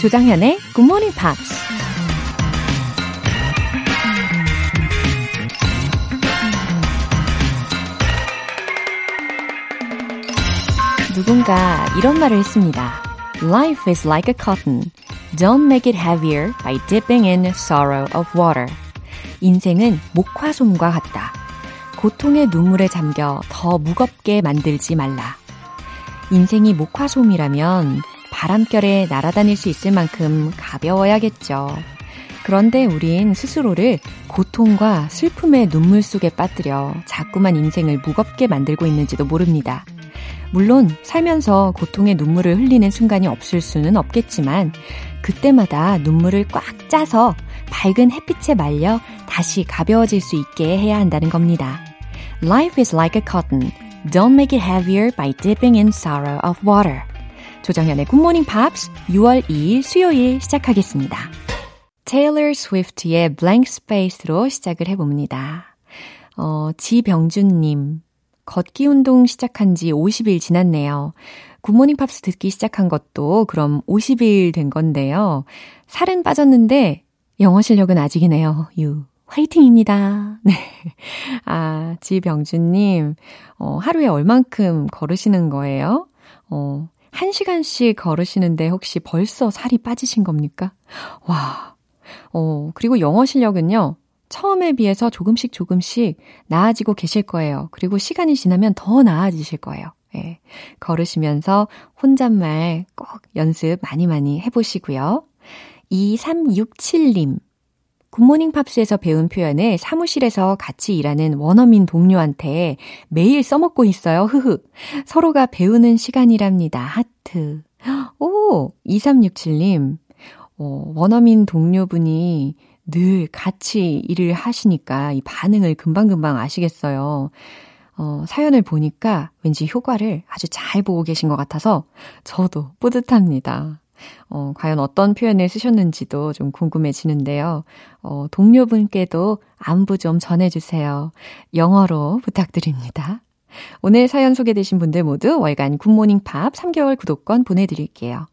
조장현의 Good Morning Pops. 누군가 이런 말을 했습니다. Life is like a cotton. Don't make it heavier by dipping in sorrow of water. 인생은 목화솜과 같다. 고통의 눈물에 잠겨 더 무겁게 만들지 말라. 인생이 목화솜이라면 바람결에 날아다닐 수 있을 만큼 가벼워야겠죠. 그런데 우린 스스로를 고통과 슬픔의 눈물 속에 빠뜨려 자꾸만 인생을 무겁게 만들고 있는지도 모릅니다. 물론 살면서 고통의 눈물을 흘리는 순간이 없을 수는 없겠지만 그때마다 눈물을 꽉 짜서 밝은 햇빛에 말려 다시 가벼워질 수 있게 해야 한다는 겁니다. Life is like a cotton. Don't make it heavier by dipping in sorrow of water. 조정연의 굿모닝 팝스 6월 2일 수요일 시작하겠습니다. 테일러 스위프트의 Blank Space로 시작을 해봅니다. 지병준님, 걷기 운동 시작한 지 50일 지났네요. 굿모닝 팝스 듣기 시작한 것도 그럼 50일 된 건데요. 살은 빠졌는데 영어 실력은 아직이네요. 유. 화이팅입니다. 네. 아, 지병준님, 하루에 얼만큼 걸으시는 거예요? 1시간씩 걸으시는데 혹시 벌써 살이 빠지신 겁니까? 와. 그리고 영어 실력은요, 처음에 비해서 조금씩 나아지고 계실 거예요. 그리고 시간이 지나면 더 나아지실 거예요. 예. 걸으시면서 혼잣말 꼭 연습 많이 해보시고요. 2367님. 굿모닝 팝스에서 배운 표현을 사무실에서 같이 일하는 원어민 동료한테 매일 써먹고 있어요. 흐흐. 서로가 배우는 시간이랍니다. 하트. 오, 2367님. 원어민 동료분이 늘 같이 일을 하시니까 이 반응을 금방금방 아시겠어요. 사연을 보니까 왠지 효과를 아주 잘 보고 계신 것 같아서 저도 뿌듯합니다. 과연 어떤 표현을 쓰셨는지도 좀 궁금해지는데요. 동료분께도 안부 좀 전해주세요. 영어로 부탁드립니다. 오늘 사연 소개되신 분들 모두 월간 굿모닝팝 3개월 구독권 보내드릴게요.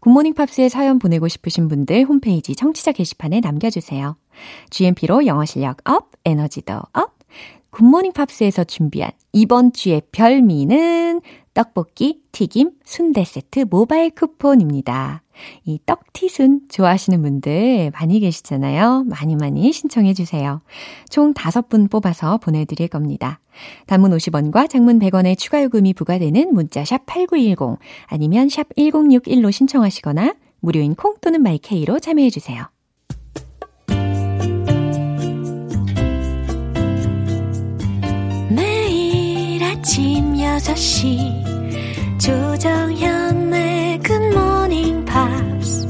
굿모닝팝스에 사연 보내고 싶으신 분들 홈페이지 청취자 게시판에 남겨주세요. GMP로 영어 실력 업, 에너지도 업. 굿모닝팝스에서 준비한 이번 주의 별미는 떡볶이, 튀김, 순대 세트 모바일 쿠폰입니다. 이 떡튀순 좋아하시는 분들 많이 계시잖아요. 많이 신청해 주세요. 총 5분 뽑아서 보내드릴 겁니다. 단문 50원과 장문 100원의 추가 요금이 부과되는 문자 샵 8910 아니면 샵 1061로 신청하시거나 무료인 콩 또는 마이케이로 참여해 주세요. 매일 아침 6시 조정현의 굿모닝 팝스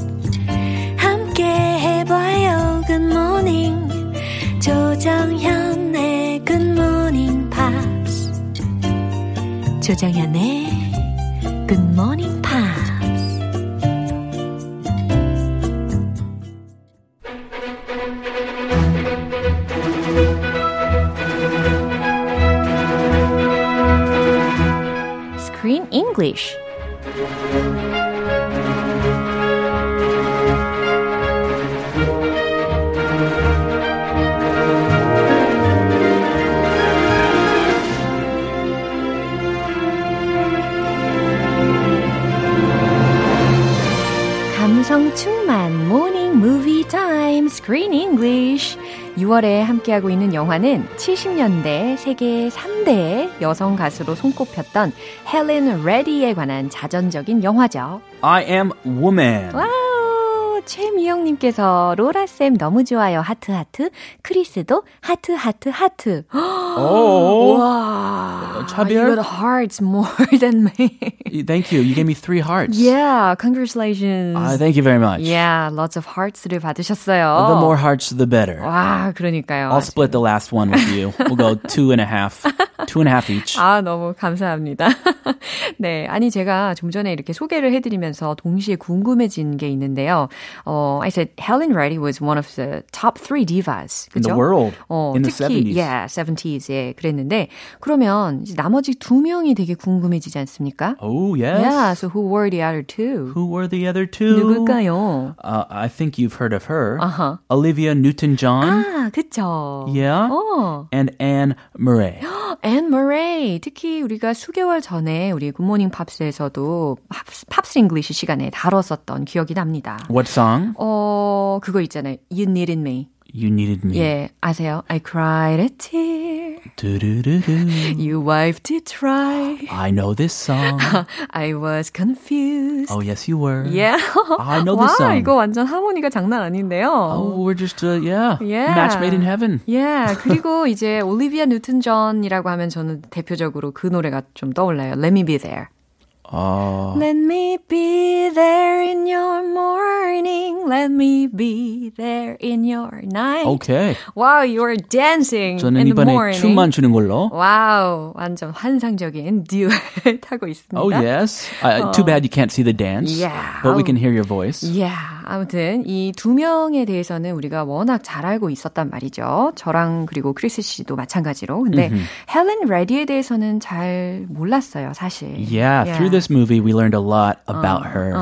함께 해봐요. 굿모닝 조정현의 굿모닝 팝스 조정현의 굿모닝 팝스. Screen English. 감성 충만 모닝 무비 타임 스크린 잉글리쉬. 6월에 함께하고 있는 영화는 70년대 세계 3대 여성 가수로 손꼽혔던 헬렌 레디에 관한 자전적인 영화죠. I am Woman. 와우, 최미영님께서 로라쌤 너무 좋아요. 하트하트. 크리스도 하트하트하트. Oh. Wow. Chabir? You got hearts more than me. Thank you. You gave me 3 hearts. Yeah, congratulations. Thank you very much. Yeah, lots of hearts를 받으셨어요. The more hearts, the better. 와, 그러니까요. I'll split the last one with you. We'll go 2.5. 2.5 each. 아, 너무 감사합니다. 네, 아니 제가 좀 전에 이렇게 소개를 해드리면서 동시에 궁금해진 게 있는데요. I said Helen Reddy was one of the top three divas. 그죠? In the world. in 특히, the 70s. Yeah, 70s. 예, 그랬는데 그러면 이제 나머지 두 명이 되게 궁금해지지 않습니까? Oh, yes. Yeah, so who were the other two? Who were the other two? 누굴까요? I think you've heard of her. Uh-huh. Olivia Newton-John. 아, 그쵸. Yeah. Oh. And Anne Murray. Anne Murray. 특히 우리가 수개월 전에 우리 굿모닝 팝스에서도 팝스 잉글리시 시간에 다뤘었던 기억이 납니다. What song? 그거 있잖아요. You Needed Me. You Needed Me. 예, 아세요? I cried a tear. You wiped it dry. I know this song. I was confused. Oh, yes, you were. Yeah. I know this song. 와, 이거 완전 하모니가 장난 아닌데요. Oh, we're just, yeah. Match made in heaven. Yeah. 그리고 이제 올리비아 뉴튼 존이라고 하면 저는 대표적으로 그 노래가 좀 떠올라요. Let me be there. Let me be there in your morning. Let me be there in your night. Okay. Wow, you are dancing in the morning. 저는 이번에 춤만 추는 걸로. Wow, 완전 환상적인 듀엣 하고 있습니다. Oh, yes. Too bad you can't see the dance. Yeah. But we can hear your voice. Yeah. 아무튼 이 두 명에 대해서는 우리가 워낙 잘 알고 있었단 말이죠. 저랑 그리고 크리스 씨도 마찬가지로. 근데 헬렌 레디에 대해서는 잘 몰랐어요, 사실. Yeah. Through this movie, we learned a lot about her.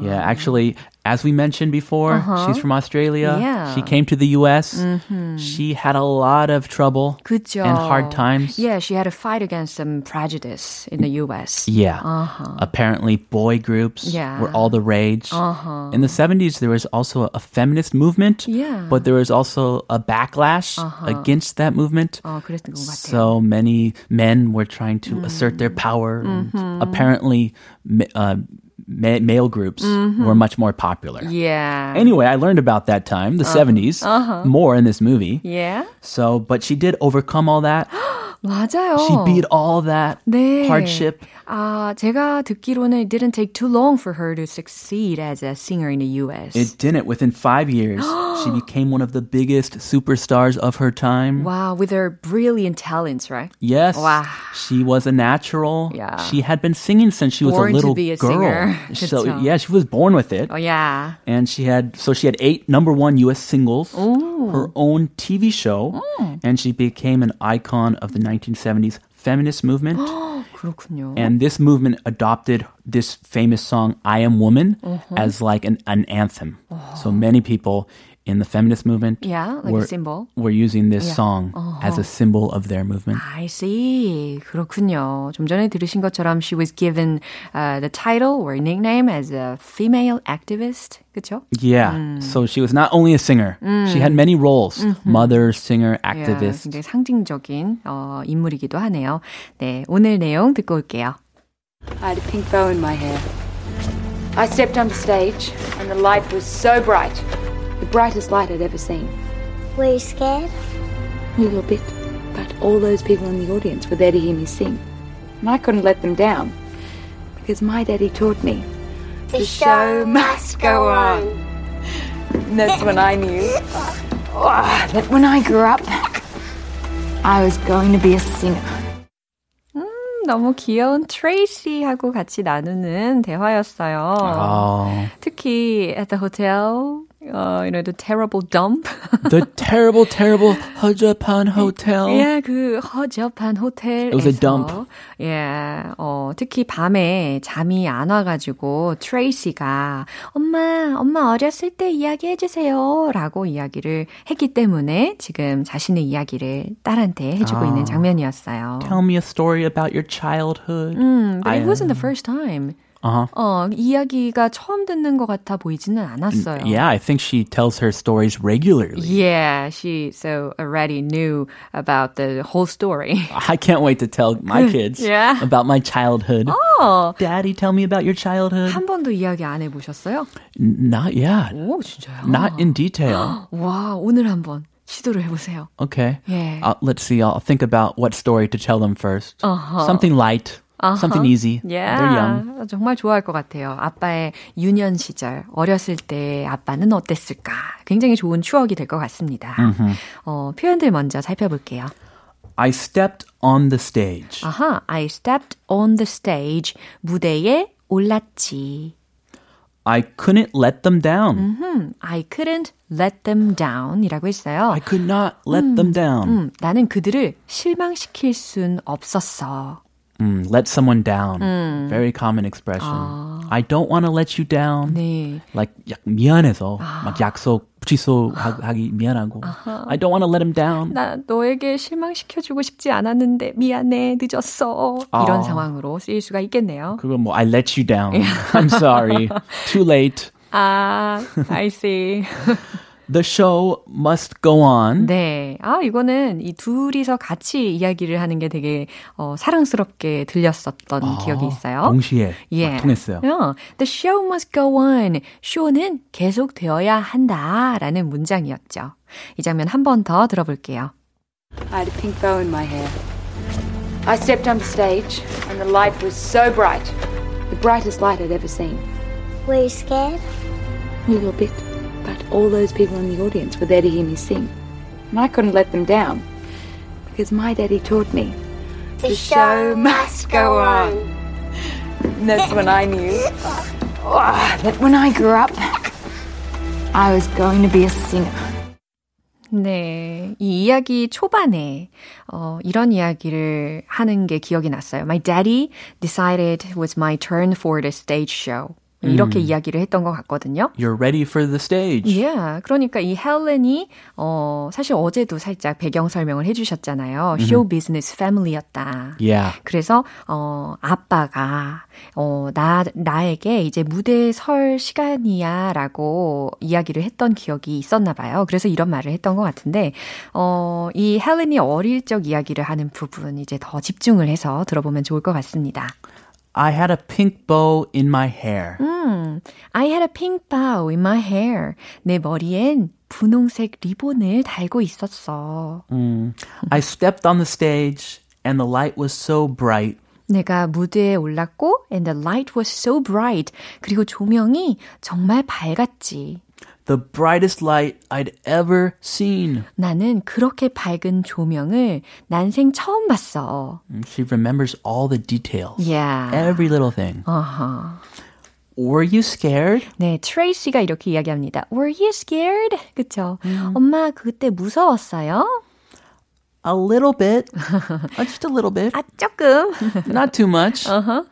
Yeah, actually, as we mentioned before, she's from Australia. Yeah. She came to the U.S. She had a lot of trouble and hard times. Yeah, she had a fight against some prejudice in the U.S. Yeah. Apparently, boy groups were all the rage. In the 70s, there was also a feminist movement, but there was also a backlash against that movement. So many men were trying to assert their power. And apparently, male groups were much more popular. Yeah. Anyway, I learned about that time, the 70s, more in this movie. Yeah. So, but she did overcome all that. 맞아요. She beat all that hardship. 아, 제가 듣기로는 it didn't take too long for her to succeed as a singer in the U.S. It didn't. Within 5 years, she became one of the biggest superstars of her time. Wow, with her brilliant talents, right? Yes. Wow. She was a natural. Yeah. She had been singing since she was born a little girl. Singer. So yeah, she was born with it. Oh yeah. And she had 8 number one U.S. singles, Ooh. Her own TV show, and she became an icon of the 1970s feminist movement. 그렇군요. And this movement adopted this famous song, I Am Woman, as like an anthem. So many people in the feminist movement were using this song as a symbol of their movement. I see. 그렇군요. 좀 전에 들으신 것처럼 she was given the title or nickname as a female activist. 그렇죠? Yeah. So she was not only a singer. She had many roles. Mother, singer, activist. 굉장히 상징적인 인물이기도 하네요. 네, 오늘 내용 듣고 올게요. I had a pink bow in my hair. I stepped onto stage and the light was so bright. The brightest light I'd ever seen. Were you scared? A little bit, but all those people in the audience were there to hear me sing. And I couldn't let them down, because my daddy taught me, the show must go on. And that's when I knew that when I grew up, I was going to be a singer. 너무 귀여운 트레이시하고 같이 나누는 대화였어요. 특히 at the hotel, you know, the terrible dump. The terrible 허접한 호텔. Yeah, 그 허접한 호텔에서. It was a dump. Yeah, 특히 밤에 잠이 안 와가지고 트레이시가 엄마 어렸을 때 이야기해주세요 라고 이야기를 했기 때문에 지금 자신의 이야기를 딸한테 해주고 있는 장면이었어요. Tell me a story about your childhood. But it wasn't the first time. 이야기가 처음 듣는 것 같아 보이지는 않았어요. Yeah, I think she tells her stories regularly. Yeah, she so already knew about the whole story. I can't wait to tell my kids about my childhood. Daddy, tell me about your childhood. 한 번도 이야기 안 해보셨어요? Not yet. 오, 진짜요? Not in detail. 와, 오늘 한번. 시도를 해보세요. Okay. Yeah. Let's see. I'll think about what story to tell them first. Something light. Something easy. Yeah. They're young. 정말 좋아할 것 같아요. 아빠의 유년 시절, 어렸을 때 아빠는 어땠을까? 굉장히 좋은 추억이 될 것 같습니다. 표현들 먼저 살펴볼게요. I stepped on the stage. I stepped on the stage. 무대에 올랐지. I couldn't let them down. I couldn't let them down이라고 했어요. I could not let them down. 나는 그들을 실망시킬 순 없었어. Let someone down. Very common expression. I don't want to let you down. 네. Like 미안해서 막 약속 취소하기 미안하고. I don't want to let him down. 나 너에게 실망시켜주고 싶지 않았는데 미안해 늦었어. 이런 상황으로 쓰일 수가 있겠네요. 그건 뭐 I let you down. I'm sorry. Too late. 아, I see. The show must go on. 네. 아, 이거는 이 둘이서 같이 이야기를 하는 게 되게 사랑스럽게 들렸었던 기억이 있어요. 동시에 막 통했어요. The show must go on. 쇼는 계속되어야 한다라는 문장이었죠. 이 장면 한 번 더 들어볼게요. I had a pink bow in my hair. I stepped on stage and the light was so bright. The brightest light I'd ever seen. Were you scared? A little bit. But all those people in the audience were there to hear me sing. And I couldn't let them down. Because my daddy taught me. The show must go on. And that's when I knew that when I grew up, I was going to be a singer. 네, 이 이야기 초반에 이런 이야기를 하는 게 기억이 났어요. My daddy decided it was my turn for the stage show. 이렇게 이야기를 했던 것 같거든요. You're ready for the stage. Yeah, 그러니까 이 헬렌이 사실 어제도 살짝 배경 설명을 해주셨잖아요. Show business family였다. Yeah. 그래서 아빠가 나에게 이제 무대에 설 시간이야라고 이야기를 했던 기억이 있었나 봐요. 그래서 이런 말을 했던 것 같은데 이 헬렌이 어릴 적 이야기를 하는 부분 이제 더 집중을 해서 들어보면 좋을 것 같습니다. I had a pink bow in my hair. I had a pink bow in my hair. 내 머리엔 분홍색 리본을 달고 있었어. I stepped on the stage and the light was so bright. 내가 무대에 올랐고 and the light was so bright. 그리고 조명이 정말 밝았지. The brightest light I'd ever seen. 나는 그렇게 밝은 조명을 난생 처음 봤어. She remembers all the details. Yeah. Every little thing. Uh-huh. Were you scared? 네, 트레이시가 이렇게 이야기합니다. Were you scared? 그쵸? 엄마, 그때 무서웠어요? A little bit. Just a little bit. 아, 조금. Not too much. Uh-huh.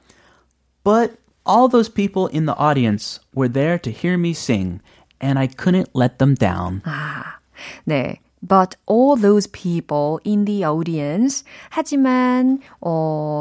But all those people in the audience were there to hear me sing. And I couldn't let them down. 아, 네. But all those people in the audience. 하지만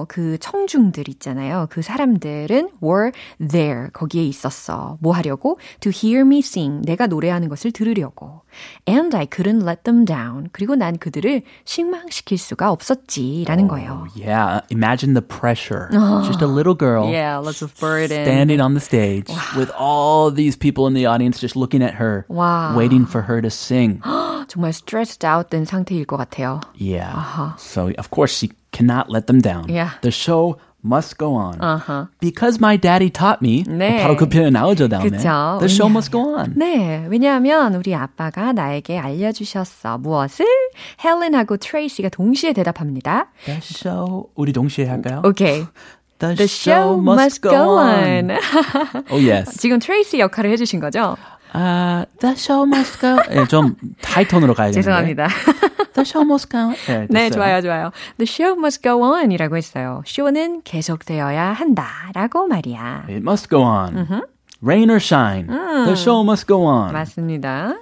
그 청중들 있잖아요. 그 사람들은 were there. 거기에 있었어. 뭐 하려고? To hear me sing. 내가 노래하는 것을 들으려고. And I couldn't let them down. 그리고 난 그들을 실망시킬 수가 없었지라는 거예요. Yeah, imagine the pressure. Just a little girl. Yeah, lots of burden. Standing on the stage with all these people in the audience just looking at her. Wow. Waiting for her to sing. 정말 stressed out 된 상태일 것 같아요. Yeah. Uh-huh. So of course she cannot let them down. Yeah. The show must go on. Uh-huh. Because my daddy taught me. 네. 바로 그 표현 나오죠, 다음에. 그쵸. The show must go on. 네. 왜냐하면 우리 아빠가 나에게 알려주셨어. 무엇을? 헬렌하고 트레이시가 동시에 대답합니다. The show. 우리 동시에 할까요? 오케이. Okay. The show must go on. Oh, yes. 지금 트레이시 역할을 해주신 거죠? The show must go. 네, 좀 하이톤으로 가야겠네요. 죄송합니다. The show must go on. 네, 네, 좋아요, 좋아요. The show must go on이라고 했어요. 쇼는 계속되어야 한다라고 말이야. It must go on. Mm-hmm. Rain or shine. The show must go on. 맞습니다.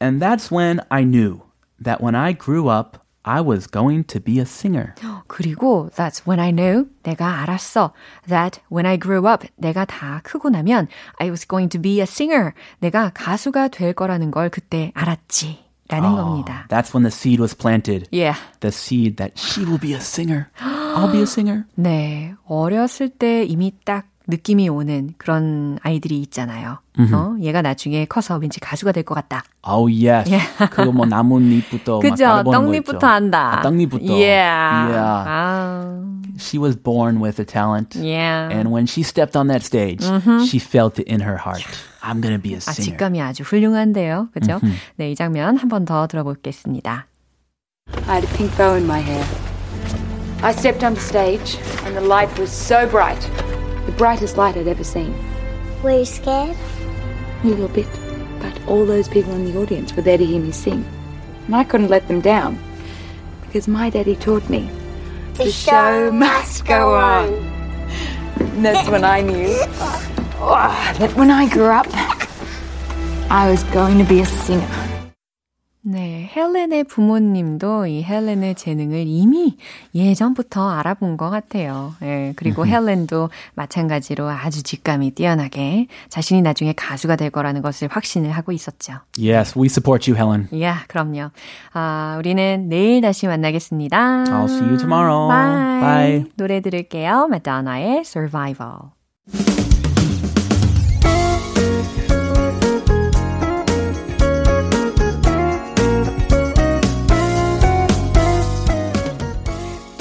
And that's when I knew that when I grew up, I was going to be a singer. 그리고 that's when I knew, 내가 알았어. That when I grew up, 내가 다 크고 나면 I was going to be a singer. 내가 가수가 될 거라는 걸 그때 알았지. 라는 겁니다. That's when the seed was planted. Yeah. The seed that she will be a singer. I'll be a singer. 네. 어렸을 때 이미 딱 느낌이 오는 그런 아이들이 있잖아요. 얘가 나중에 커서 왠지 가수가 될 것 같다. Oh, yes. Yeah. 그거 뭐 나뭇잎부터 막 다뤄보는 거 있죠. 그죠. 떡잎부터 한다. 아, 떡잎부터. Yeah. Yeah. Oh. She was born with a talent. Yeah. And when she stepped on that stage, she felt it in her heart. I'm going to be a singer. 아, 직감이 아주 훌륭한데요. 그죠? 네, 이 장면 한 번 더 들어보겠습니다. I had a pink bow in my hair. I stepped on stage and the light was so bright. The brightest light I'd ever seen. Were you scared? A little bit, but all those people in the audience were there to hear me sing. And I couldn't let them down, because my daddy taught me, the show must go on. And that's when I knew that when I grew up, I was going to be a singer. 네, 헬렌의 부모님도 이 헬렌의 재능을 이미 예전부터 알아본 것 같아요. 예, 그리고 헬렌도 마찬가지로 아주 직감이 뛰어나게 자신이 나중에 가수가 될 거라는 것을 확신을 하고 있었죠. Yes, we support you, Helen. Yeah, 그럼요. 아, 우리는 내일 다시 만나겠습니다. I'll see you tomorrow. Bye. Bye. 노래 들을게요. Madonna의 Survival.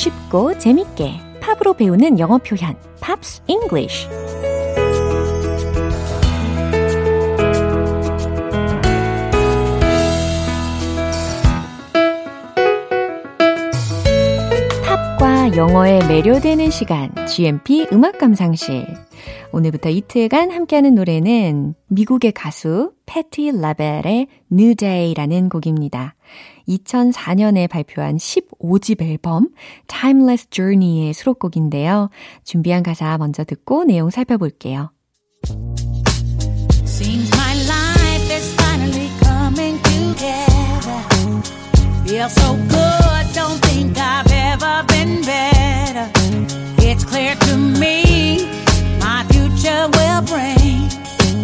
쉽고 재밌게 팝으로 배우는 영어 표현 팝스 잉글리쉬 팝과 영어에 매료되는 시간 GMP 음악 감상실 오늘부터 이틀간 함께하는 노래는 미국의 가수 패티 라벨의 New Day라는 곡입니다. 2004년에 발표한 15집 앨범 Timeless Journey의 수록곡인데요. 준비한 가사 먼저 듣고 내용 살펴볼게요. Seems my life is finally coming together. Feels so good, don't think I've ever been better. It's clear to me, my future will bring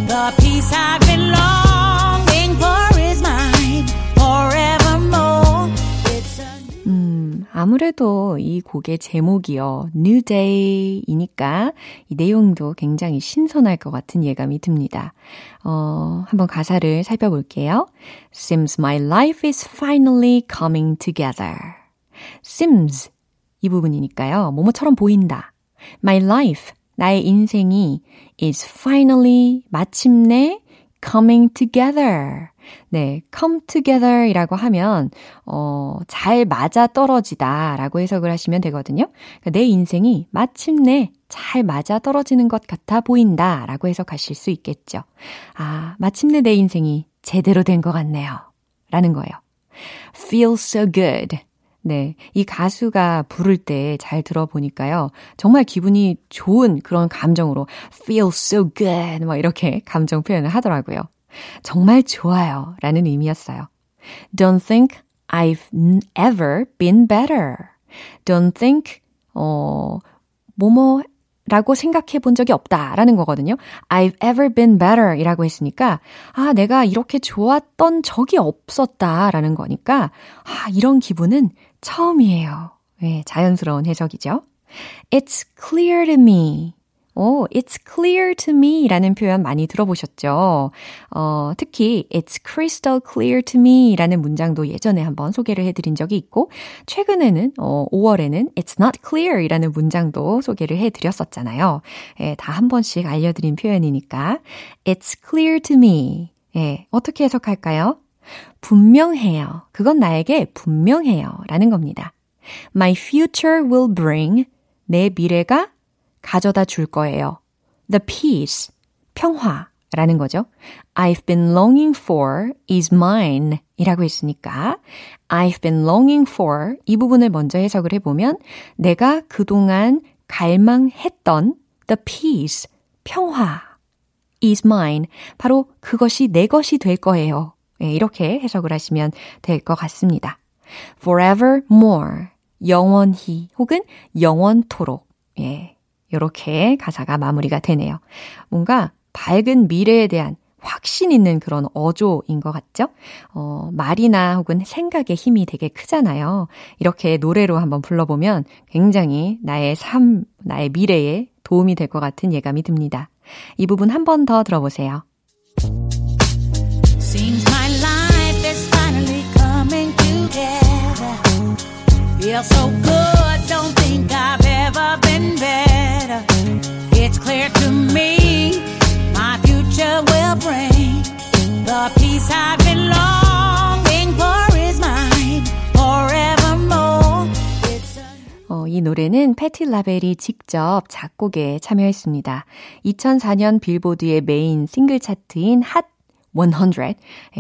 the peace I've been longing for is mine forever. 아무래도 이 곡의 제목이요. New Day이니까 이 내용도 굉장히 신선할 것 같은 예감이 듭니다. 한번 가사를 살펴볼게요. Seems my life is finally coming together. Seems 이 부분이니까요. 뭐뭐처럼 보인다. My life, 나의 인생이 is finally 마침내 coming together. 네, come together이라고 하면 잘 맞아 떨어지다라고 해석을 하시면 되거든요. 그러니까 내 인생이 마침내 잘 맞아 떨어지는 것 같아 보인다라고 해석하실 수 있겠죠. 아, 마침내 내 인생이 제대로 된 것 같네요. 라는 거예요. Feel so good. 네, 이 가수가 부를 때 잘 들어보니까요. 정말 기분이 좋은 그런 감정으로 feel so good 막 이렇게 감정 표현을 하더라고요. 정말 좋아요 라는 의미였어요. Don't think I've ever been better. Don't think 뭐뭐라고 생각해 본 적이 없다라는 거거든요. I've ever been better 이라고 했으니까 아 내가 이렇게 좋았던 적이 없었다라는 거니까 아 이런 기분은 처음이에요. 네, 자연스러운 해석이죠. It's clear to me. 오, it's clear to me 라는 표현 많이 들어보셨죠? 특히 it's crystal clear to me 라는 문장도 예전에 한번 소개를 해드린 적이 있고 최근에는 5월에는 it's not clear 이라는 문장도 소개를 해드렸었잖아요. 예, 다 한 번씩 알려드린 표현이니까 it's clear to me 예, 어떻게 해석할까요? 분명해요. 그건 나에게 분명해요 라는 겁니다. My future will bring 내 미래가 가져다 줄 거예요. The peace, 평화라는 거죠. I've been longing for is mine 이라고 했으니까 I've been longing for 이 부분을 먼저 해석을 해보면 내가 그동안 갈망했던 the peace, 평화 is mine. 바로 그것이 내 것이 될 거예요. 네, 이렇게 해석을 하시면 될 것 같습니다. Forevermore, 영원히 혹은 영원토록 예. 이렇게 가사가 마무리가 되네요. 뭔가 밝은 미래에 대한 확신 있는 그런 어조인 것 같죠? 말이나 혹은 생각의 힘이 되게 크잖아요. 이렇게 노래로 한번 불러보면 굉장히 나의 삶, 나의 미래에 도움이 될 것 같은 예감이 듭니다. 이 부분 한 번 더 들어보세요. Seems my life is finally coming together. Feels so good, don't think I've ever been better. It's clear to me, my future will bring the peace I've been longing for is mine forevermore. 이 노래는 패티 라벨이 직접 작곡에 참여했습니다. 2004년 빌보드의 메인 싱글 차트인 핫 100,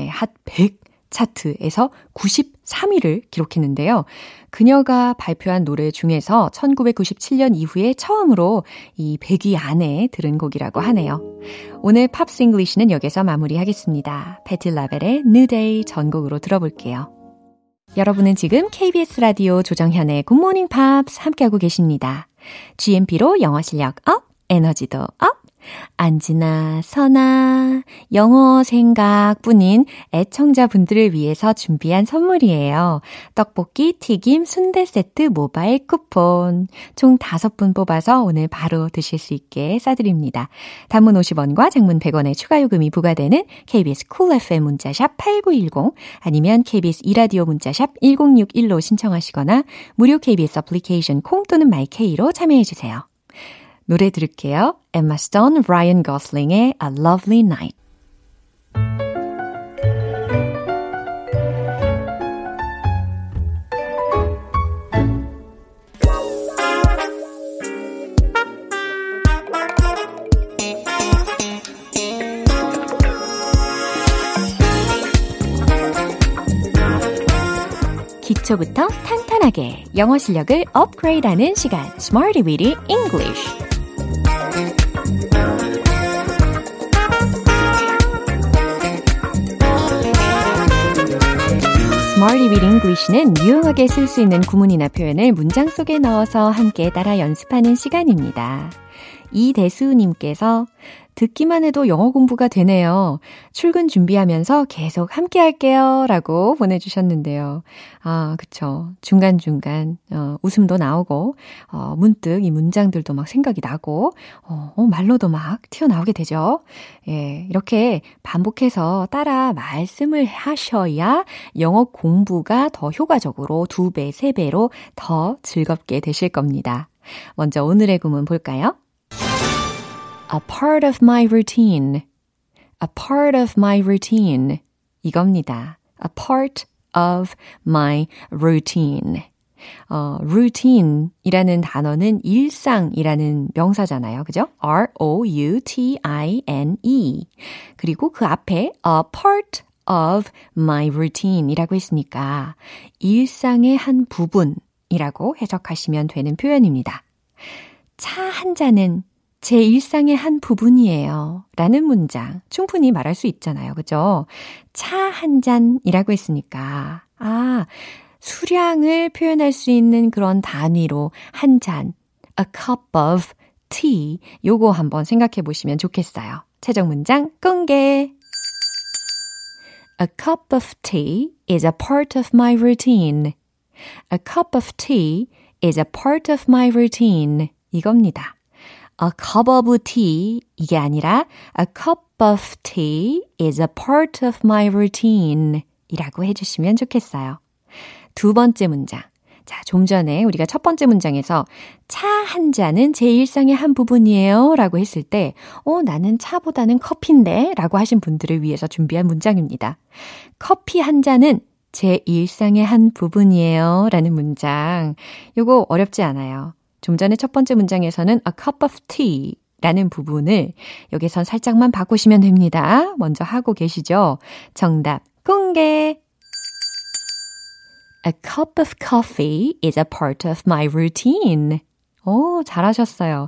핫 100 차트에서 93위를 기록했는데요. 그녀가 발표한 노래 중에서 1997년 이후에 처음으로 이 100위 안에 들은 곡이라고 하네요. 오늘 팝스 잉글리시는 여기서 마무리하겠습니다. 패티 라벨의 New Day 전곡으로 들어볼게요. 여러분은 지금 KBS 라디오 조정현의 굿모닝 팝스 함께하고 계십니다. GMP로 영어 실력 업, 에너지도 업! 안지나, 선아, 영어 생각뿐인 애청자분들을 위해서 준비한 선물이에요. 떡볶이, 튀김, 순대 세트 모바일 쿠폰 총 5분 뽑아서 오늘 바로 드실 수 있게 싸드립니다. 단문 50원과 장문 100원의 추가 요금이 부과되는 KBS 쿨 FM 문자샵 8910 아니면 KBS 이라디오 문자샵 1061로 신청하시거나 무료 KBS 애플리케이션 콩 또는 마이케이로 참여해주세요. 노래 들을게요. 에마 스톤, 라이언 고슬링의 A Lovely Night. 기초부터 탄탄하게 영어 실력을 업그레이드하는 시간 Smarty Weedy English. Smarty with English는 유용하게 쓸 수 있는 구문이나 표현을 문장 속에 넣어서 함께 따라 연습하는 시간입니다. 이대수님께서 듣기만 해도 영어 공부가 되네요. 출근 준비하면서 계속 함께 할게요. 라고 보내주셨는데요. 아, 그쵸. 중간중간 웃음도 나오고 문득 이 문장들도 막 생각이 나고 말로도 막 튀어나오게 되죠. 예, 이렇게 반복해서 따라 말씀을 하셔야 영어 공부가 더 효과적으로 2배, 3배로 더 즐겁게 되실 겁니다. 먼저 오늘의 구문 볼까요? A part of my routine. A part of my routine. 이겁니다. A part of my routine. routine이라는 단어는 일상이라는 명사잖아요. 그죠? R-O-U-T-I-N-E. 그리고 그 앞에 a part of my routine이라고 했으니까 일상의 한 부분이라고 해석하시면 되는 표현입니다. 차 한 잔은 제 일상의 한 부분이에요. 라는 문장 충분히 말할 수 있잖아요. 그죠? 차 한 잔이라고 했으니까 아, 수량을 표현할 수 있는 그런 단위로 한 잔, a cup of tea 요거 한번 생각해 보시면 좋겠어요. 최종 문장 공개! A cup of tea is a part of my routine. A cup of tea is a part of my routine. 이겁니다. A cup of tea 이게 아니라 A cup of tea is a part of my routine 이라고 해주시면 좋겠어요. 두 번째 문장. 자, 좀 전에 우리가 첫 번째 문장에서 차 한 잔은 제 일상의 한 부분이에요 라고 했을 때 나는 차보다는 커피인데 라고 하신 분들을 위해서 준비한 문장입니다. 커피 한 잔은 제 일상의 한 부분이에요 라는 문장. 요거 어렵지 않아요. 좀 전에 첫 번째 문장에서는 a cup of tea라는 부분을 여기선 살짝만 바꾸시면 됩니다. 먼저 하고 계시죠? 정답 공개! A cup of coffee is a part of my routine. 오, 잘하셨어요.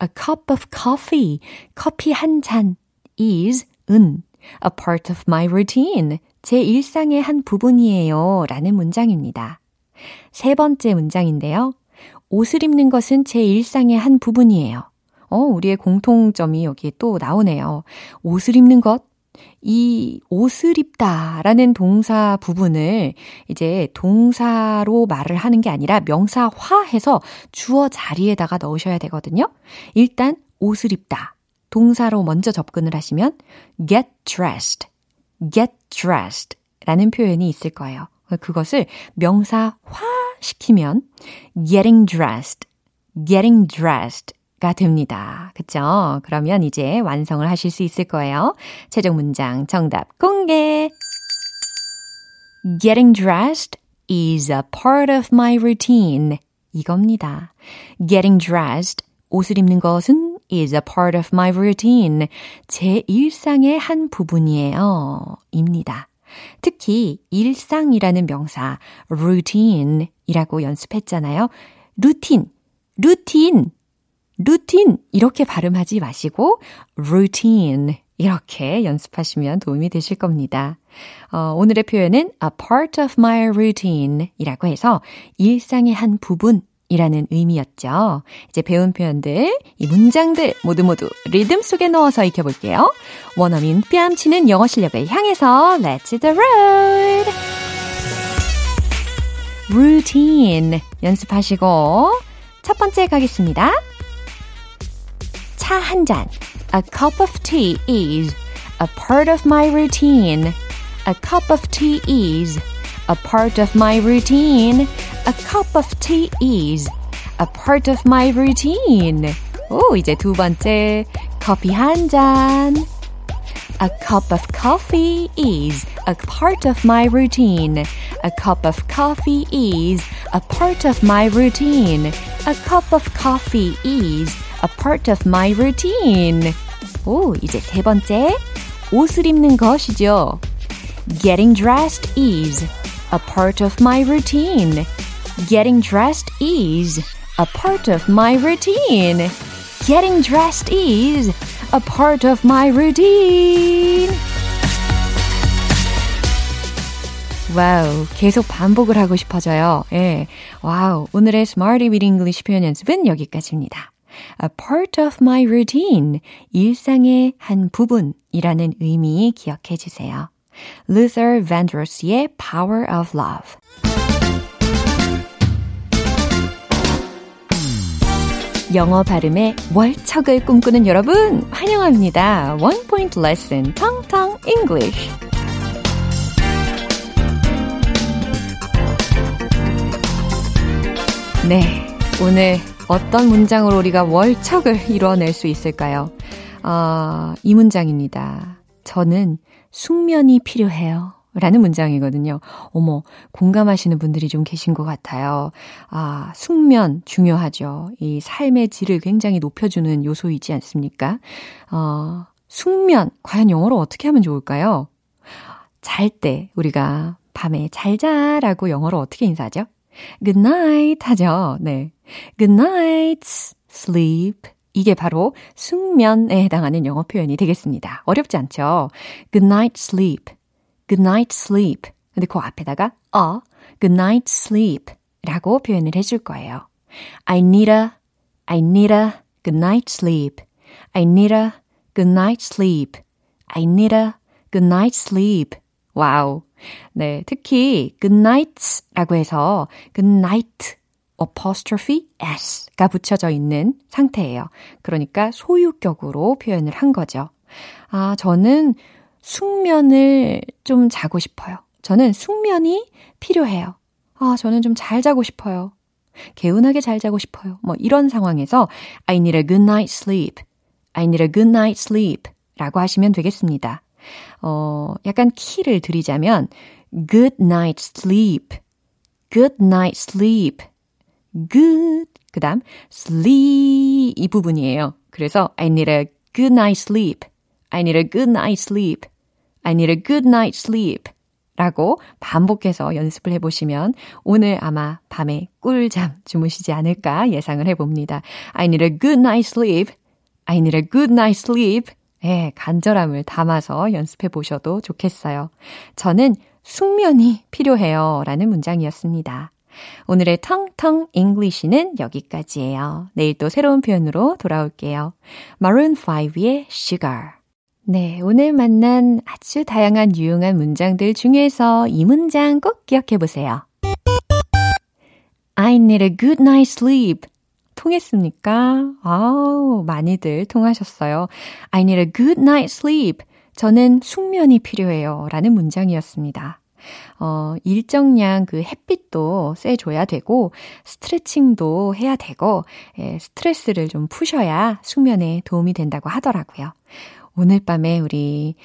A cup of coffee, 커피 한 잔, is, 은, a part of my routine. 제 일상의 한 부분이에요. 라는 문장입니다. 세 번째 문장인데요. 옷을 입는 것은 제 일상의 한 부분이에요. 우리의 공통점이 여기에 또 나오네요. 옷을 입는 것, 이 옷을 입다라는 동사 부분을 이제 동사로 말을 하는 게 아니라 명사화해서 주어 자리에다가 넣으셔야 되거든요. 일단 옷을 입다. 동사로 먼저 접근을 하시면 get dressed 라는 표현이 있을 거예요. 그것을 명사화 시키면 getting dressed 가 됩니다. 그쵸? 그러면 이제 완성을 하실 수 있을 거예요. 최종 문장 정답 공개! Getting dressed is a part of my routine. 이겁니다. Getting dressed, 옷을 입는 것은 is a part of my routine. 제 일상의 한 부분이에요. 입니다. 특히 일상이라는 명사 routine 이라고 연습했잖아요. 루틴 이렇게 발음하지 마시고 routine 이렇게 연습하시면 도움이 되실 겁니다. 오늘의 표현은 a part of my routine 이라고 해서 일상의 한 부분이라는 의미였죠. 이제 배운 표현들, 이 문장들 모두 리듬 속에 넣어서 익혀볼게요. 원어민 뺨치는 영어 실력을 향해서 Let's hit the road! routine 연습하시고 첫 번째 가겠습니다. 차 한 잔. A cup of tea is a part of my routine. A cup of tea is a part of my routine. A cup of tea is a part of my routine. 오, 이제 두 번째. 커피 한 잔. A cup of coffee is a part of my routine. A cup of coffee is a part of my routine. A cup of coffee is a part of my routine. 오, 이제 세 번째. 옷을 입는 것이죠. Getting dressed is a part of my routine. Getting dressed is a part of my routine. Getting dressed is a part of my routine. 와우, 계속 반복을 하고 싶어져요. 예. 와우, 오늘의 Smarty with English 표현 연습은 여기까지입니다. A part of my routine, 일상의 한 부분이라는 의미 기억해 주세요. Luther Vandross의 Power of Love. 영어 발음의 월척을 꿈꾸는 여러분, 환영합니다. One Point Lesson, 텅텅 English. 네, 오늘 어떤 문장으로 우리가 월척을 이뤄낼 수 있을까요? 이 문장입니다. 저는 숙면이 필요해요. 라는 문장이거든요. 어머, 공감하시는 분들이 좀 계신 것 같아요. 아, 숙면 중요하죠. 이 삶의 질을 굉장히 높여주는 요소이지 않습니까? 숙면, 과연 영어로 어떻게 하면 좋을까요? 잘 때 우리가 밤에 잘 자라고 영어로 어떻게 인사하죠? Good night 하죠. 네. Good night, sleep. 이게 바로 숙면에 해당하는 영어 표현이 되겠습니다. 어렵지 않죠? Good night, sleep. Good night, sleep. 근데 그 앞에다가 good night, sleep 라고 표현을 해줄 거예요. I need a good night sleep. I need a good night sleep. I need a good night sleep. 와우. 네, 특히 good night 라고 해서 good night apostrophe s가 붙여져 있는 상태예요. 그러니까 소유격으로 표현을 한 거죠. 아, 저는 숙면을 좀 자고 싶어요. 저는 숙면이 필요해요. 아, 저는 좀 잘 자고 싶어요. 개운하게 잘 자고 싶어요. 뭐 이런 상황에서 I need a good night sleep. I need a good night sleep 라고 하시면 되겠습니다. 약간 키를 드리자면 good night sleep. good night sleep. good, 그 다음 sleep 이 부분이에요. 그래서 I need a good night sleep, I need a good night sleep, I need a good night sleep 라고 반복해서 연습을 해보시면 오늘 아마 밤에 꿀잠 주무시지 않을까 예상을 해봅니다. I need a good night sleep, I need a good night sleep. 예, 간절함을 담아서 연습해 보셔도 좋겠어요. 저는 숙면이 필요해요 라는 문장이었습니다. 오늘의 텅텅 잉글리시는 여기까지예요. 내일 또 새로운 표현으로 돌아올게요. Maroon 5의 Sugar. 네, 오늘 만난 아주 다양한 유용한 문장들 중에서 이 문장 꼭 기억해 보세요. I need a good night's sleep. 통했습니까? 아우, 많이들 통하셨어요. I need a good night's sleep. 저는 숙면이 필요해요. 라는 문장이었습니다. 일정량 그 햇빛도 쐬줘야 되고, 스트레칭도 해야 되고, 스트레스를 좀 푸셔야 숙면에 도움이 된다고 하더라고요. 오늘 밤에 우리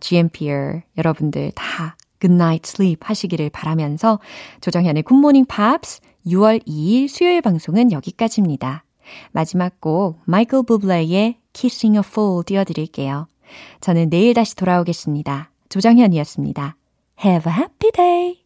GMPR 여러분들 다 good night sleep 하시기를 바라면서 조정현의 Good Morning Pops 6월 2일 수요일 방송은 여기까지입니다. 마지막 곡 마이클 부블레의 Kissing a Fool 띄워드릴게요. 저는 내일 다시 돌아오겠습니다. 조정현이었습니다. Have a happy day!